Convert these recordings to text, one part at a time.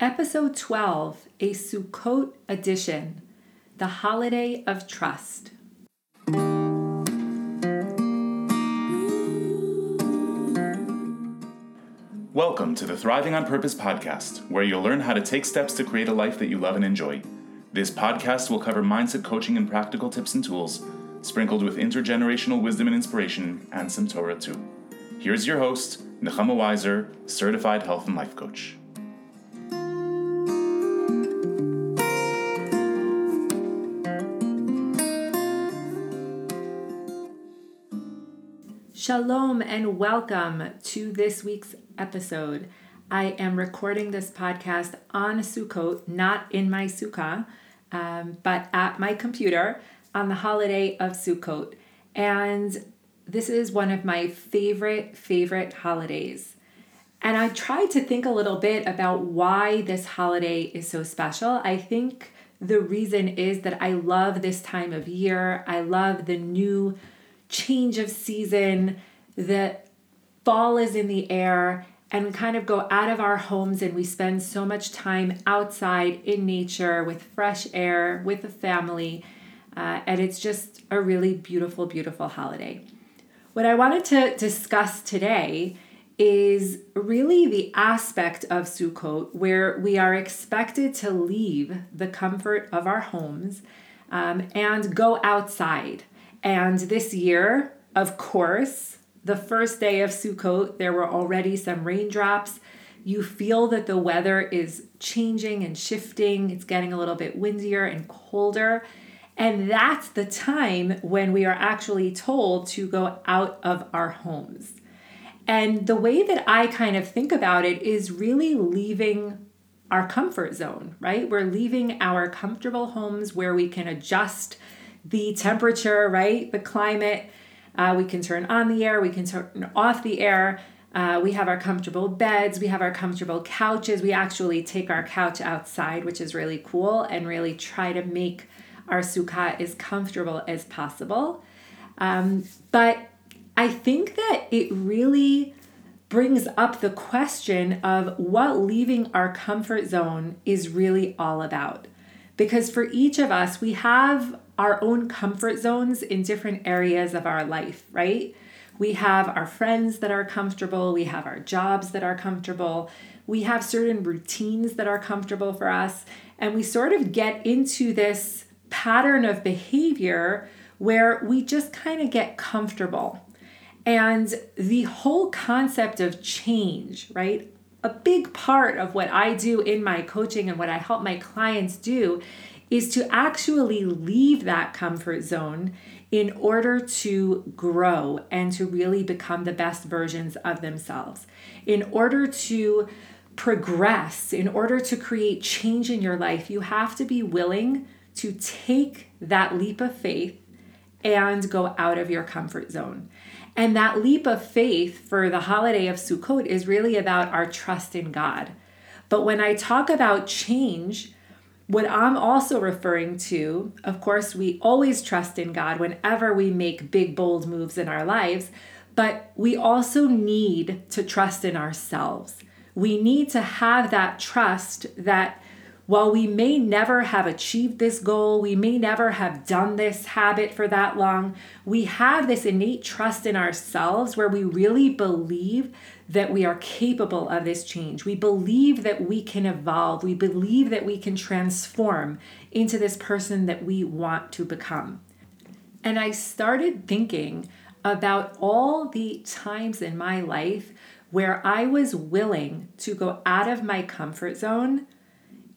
Episode 12, a Sukkot edition, the holiday of trust. Welcome to the Thriving on Purpose podcast, where you'll learn how to take steps to create a life that you love and enjoy. This podcast will cover mindset coaching and practical tips and tools, sprinkled with intergenerational wisdom and inspiration, and some Torah too. Here's your host, Nechama Weiser, Certified Health and Life Coach. Shalom and welcome to this week's episode. I am recording this podcast on Sukkot, not in my sukkah, but at my computer on the holiday of Sukkot. And this is one of my favorite holidays. And I tried to think a little bit about why this holiday is so special. I think the reason is that I love this time of year. I love the new change of season, the fall is in the air, and we kind of go out of our homes and we spend so much time outside in nature with fresh air, with the family, and it's just a really beautiful holiday. What I wanted to discuss today is really the aspect of Sukkot where we are expected to leave the comfort of our homes and go outside. And this year, of course, the first day of Sukkot, there were already some raindrops. You feel that the weather is changing and shifting. It's getting a little bit windier and colder. And that's the time when we are actually told to go out of our homes. And the way that I kind of think about it is really leaving our comfort zone, right? We're leaving our comfortable homes where we can adjust the temperature, right? The climate. We can turn on the air. We can turn off the air. We have our comfortable beds. We have our comfortable couches. We actually take our couch outside, which is really cool, and really try to make our sukkah as comfortable as possible. But I think that it really brings up the question of what leaving our comfort zone is really all about. Because for each of us, we have our own comfort zones in different areas of our life, right? We have our friends that are comfortable. We have our jobs that are comfortable. We have certain routines that are comfortable for us. And we sort of get into this pattern of behavior where we just kind of get comfortable. And the whole concept of change, right? A big part of what I do in my coaching and what I help my clients do is to actually leave that comfort zone in order to grow and to really become the best versions of themselves, in order to progress, in order to create change in your life. You have to be willing to take that leap of faith and go out of your comfort zone. And that leap of faith for the holiday of Sukkot is really about our trust in God. But when I talk about change, what I'm also referring to, of course, we always trust in God whenever we make big, bold moves in our lives, but we also need to trust in ourselves. We need to have that trust that while we may never have achieved this goal, we may never have done this habit for that long, we have this innate trust in ourselves where we really believe that we are capable of this change. We believe that we can evolve. We believe that we can transform into this person that we want to become. And I started thinking about all the times in my life where I was willing to go out of my comfort zone,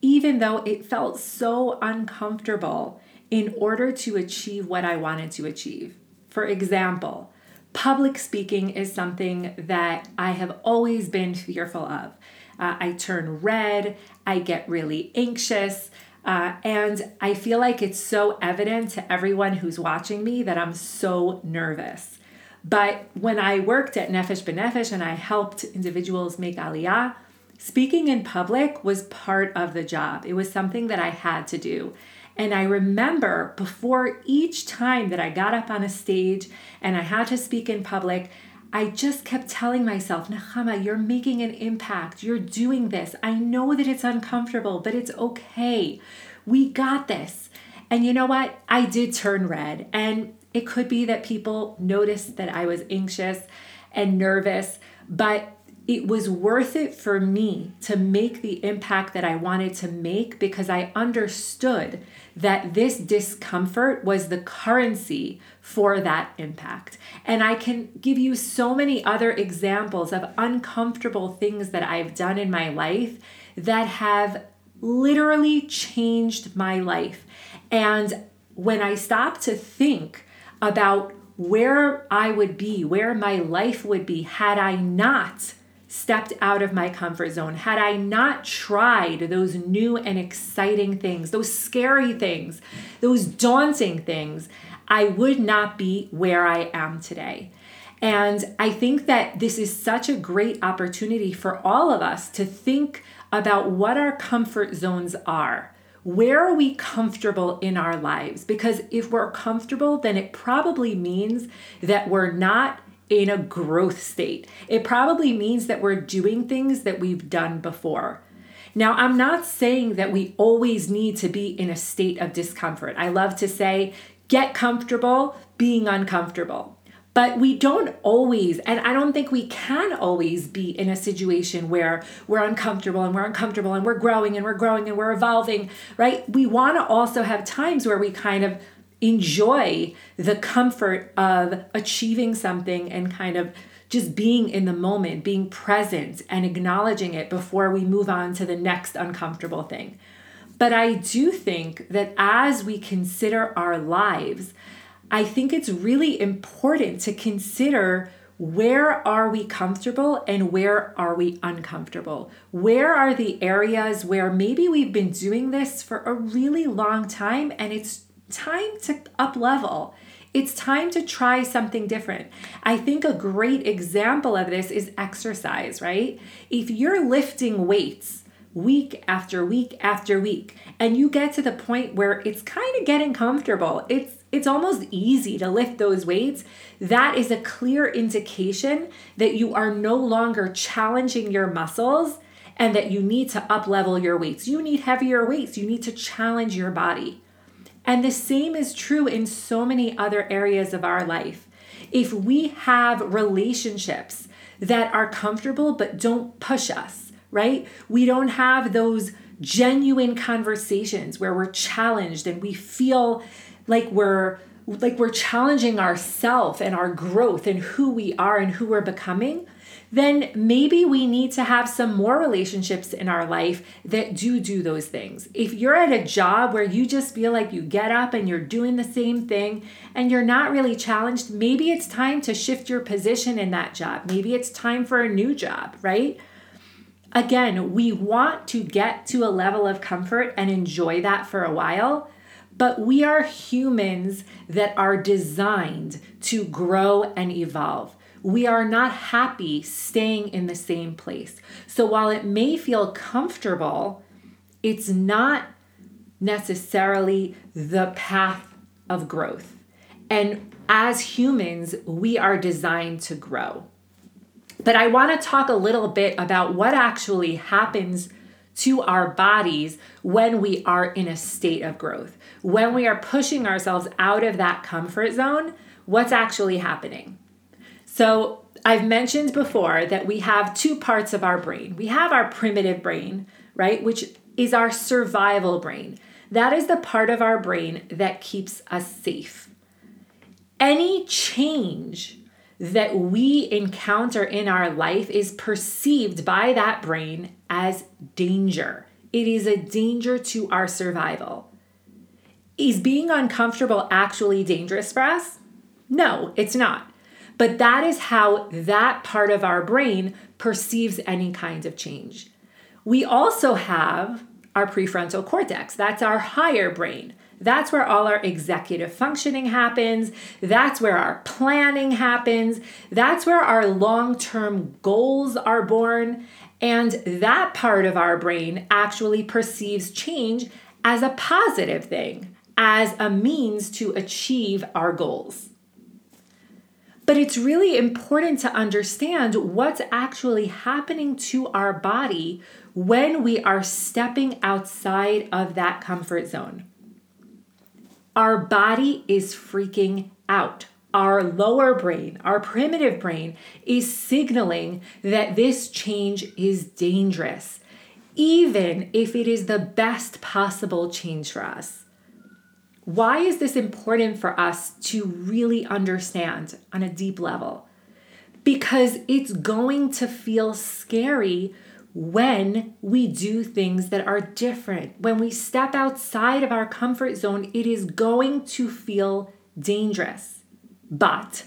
even though it felt so uncomfortable, in order to achieve what I wanted to achieve. For example, public speaking is something that I have always been fearful of. I turn red, I get really anxious, and I feel like it's so evident to everyone who's watching me that I'm so nervous. But when I worked at Nefesh Benefesh and I helped individuals make aliyah, speaking in public was part of the job. It was something that I had to do. And I remember before each time that I got up on a stage and I had to speak in public, I just kept telling myself, Nechama, you're making an impact. You're doing this. I know that it's uncomfortable, but it's okay. We got this. And you know what? I did turn red. And it could be that people noticed that I was anxious and nervous, but it was worth it for me to make the impact that I wanted to make because I understood that this discomfort was the currency for that impact. And I can give you so many other examples of uncomfortable things that I've done in my life that have literally changed my life. And when I stopped to think about where I would be, where my life would be had I not stepped out of my comfort zone, had I not tried those new and exciting things, those scary things, those daunting things, I would not be where I am today. And I think that this is such a great opportunity for all of us to think about what our comfort zones are. Where are we comfortable in our lives? Because if we're comfortable, then it probably means that we're not in a growth state. It probably means that we're doing things that we've done before. Now, I'm not saying that we always need to be in a state of discomfort. I love to say, get comfortable being uncomfortable. But we don't always, and I don't think we can always be in a situation where we're uncomfortable and we're uncomfortable and we're growing and we're growing and we're evolving, right? We want to also have times where we kind of enjoy the comfort of achieving something and kind of just being in the moment, being present and acknowledging it before we move on to the next uncomfortable thing. But I do think that as we consider our lives, I think it's really important to consider where are we comfortable and where are we uncomfortable? Where are the areas where maybe we've been doing this for a really long time and it's time to up level. It's time to try something different. I think a great example of this is exercise, right? If you're lifting weights week after week after week, and you get to the point where it's kind of getting comfortable, it's almost easy to lift those weights, that is a clear indication that you are no longer challenging your muscles and that you need to up level your weights. You need heavier weights. You need to challenge your body. And the same is true in so many other areas of our life. If we have relationships that are comfortable but don't push us, right? We don't have those genuine conversations where we're challenged and we feel like we're challenging ourselves and our growth and who we are and who we're becoming, then maybe we need to have some more relationships in our life that do those things. If you're at a job where you just feel like you get up and you're doing the same thing and you're not really challenged, maybe it's time to shift your position in that job. Maybe it's time for a new job, right? Again, we want to get to a level of comfort and enjoy that for a while, but we are humans that are designed to grow and evolve. We are not happy staying in the same place. So while it may feel comfortable, it's not necessarily the path of growth. And as humans, we are designed to grow. But I want to talk a little bit about what actually happens to our bodies when we are in a state of growth. When we are pushing ourselves out of that comfort zone, what's actually happening? So I've mentioned before that we have two parts of our brain. We have our primitive brain, right, which is our survival brain. That is the part of our brain that keeps us safe. Any change that we encounter in our life is perceived by that brain as danger. It is a danger to our survival. Is being uncomfortable actually dangerous for us? No, it's not. But that is how that part of our brain perceives any kind of change. We also have our prefrontal cortex. That's our higher brain. That's where all our executive functioning happens. That's where our planning happens. That's where our long-term goals are born. And that part of our brain actually perceives change as a positive thing, as a means to achieve our goals. But it's really important to understand what's actually happening to our body when we are stepping outside of that comfort zone. Our body is freaking out. Our lower brain, our primitive brain, is signaling that this change is dangerous, even if it is the best possible change for us. Why is this important for us to really understand on a deep level? Because it's going to feel scary when we do things that are different. When we step outside of our comfort zone, it is going to feel dangerous. But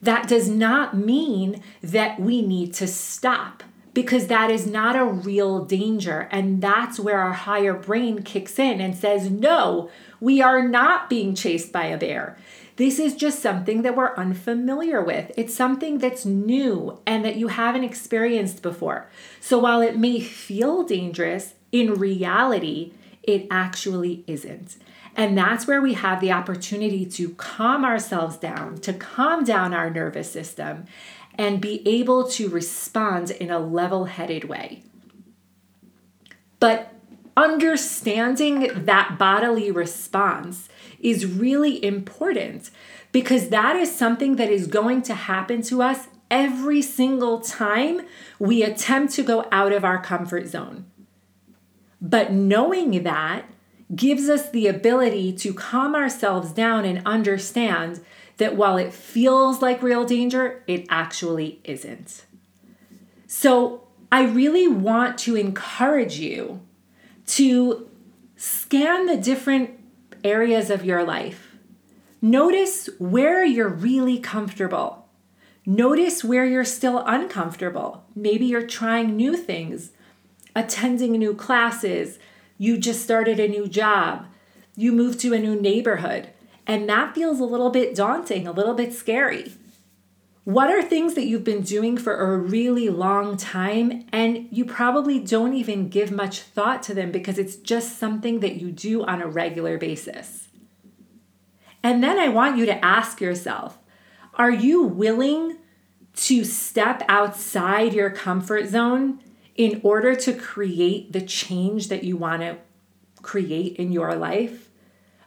that does not mean that we need to stop, because that is not a real danger. And that's where our higher brain kicks in and says, no, we are not being chased by a bear. This is just something that we're unfamiliar with. It's something that's new and that you haven't experienced before. So while it may feel dangerous, in reality, it actually isn't. And that's where we have the opportunity to calm ourselves down, to calm down our nervous system, and be able to respond in a level-headed way. But understanding that bodily response is really important, because that is something that is going to happen to us every single time we attempt to go out of our comfort zone. But knowing that gives us the ability to calm ourselves down and understand that while it feels like real danger, it actually isn't. So I really want to encourage you to scan the different areas of your life. Notice where you're really comfortable. Notice where you're still uncomfortable. Maybe you're trying new things, attending new classes. You just started a new job. You moved to a new neighborhood. And that feels a little bit daunting, a little bit scary. What are things that you've been doing for a really long time and you probably don't even give much thought to them because it's just something that you do on a regular basis? And then I want you to ask yourself, are you willing to step outside your comfort zone in order to create the change that you want to create in your life?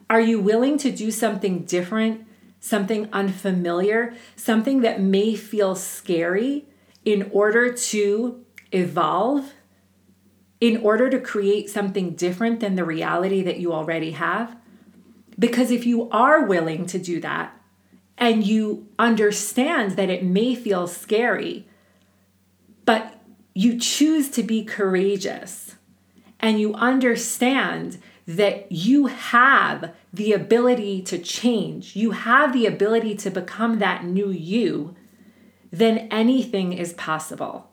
Are you willing to do something different, something unfamiliar, something that may feel scary in order to evolve, in order to create something different than the reality that you already have? Because if you are willing to do that and you understand that it may feel scary, but you choose to be courageous and you understand that you have the ability to change, you have the ability to become that new you, then anything is possible.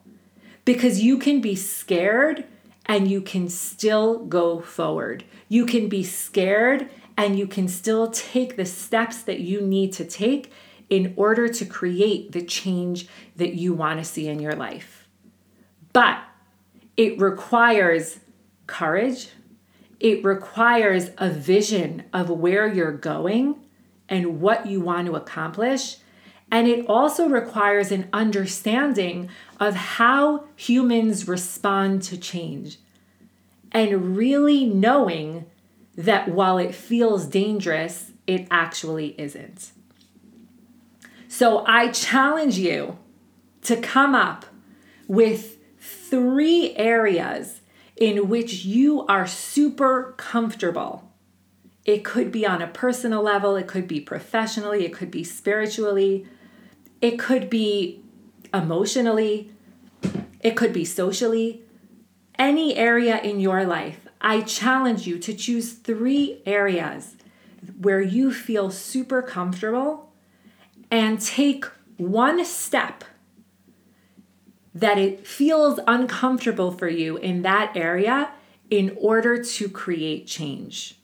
Because you can be scared and you can still go forward. You can be scared and you can still take the steps that you need to take in order to create the change that you want to see in your life. But it requires courage. It requires a vision of where you're going and what you want to accomplish. And it also requires an understanding of how humans respond to change. And really knowing that while it feels dangerous, it actually isn't. So I challenge you to come up with 3 areas in which you are super comfortable. It could be on a personal level, it could be professionally, it could be spiritually, it could be emotionally, it could be socially, any area in your life. I challenge you to choose 3 areas where you feel super comfortable and take one step that it feels uncomfortable for you in that area in order to create change.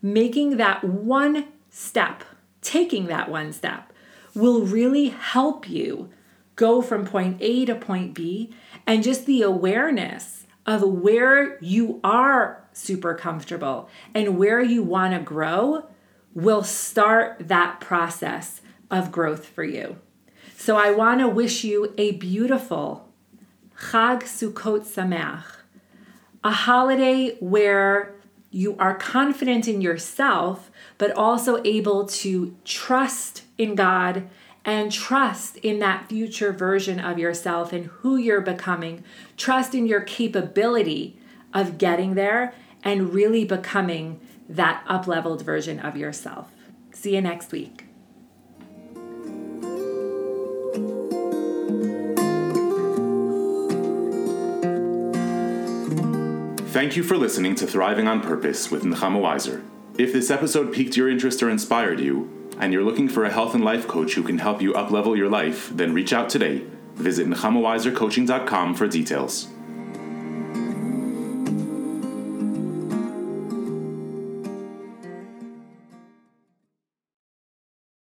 Making that one step, taking that one step, will really help you go from point A to point B, and just the awareness of where you are super comfortable and where you want to grow will start that process of growth for you. So I want to wish you a beautiful Chag Sukkot Sameach, a holiday where you are confident in yourself, but also able to trust in God and trust in that future version of yourself and who you're becoming. Trust in your capability of getting there and really becoming that up-leveled version of yourself. See you next week. Thank you for listening to Thriving on Purpose with Nechama Weiser. If this episode piqued your interest or inspired you, and you're looking for a health and life coach who can help you uplevel your life, then reach out today. Visit NechamaWeiserCoaching.com for details.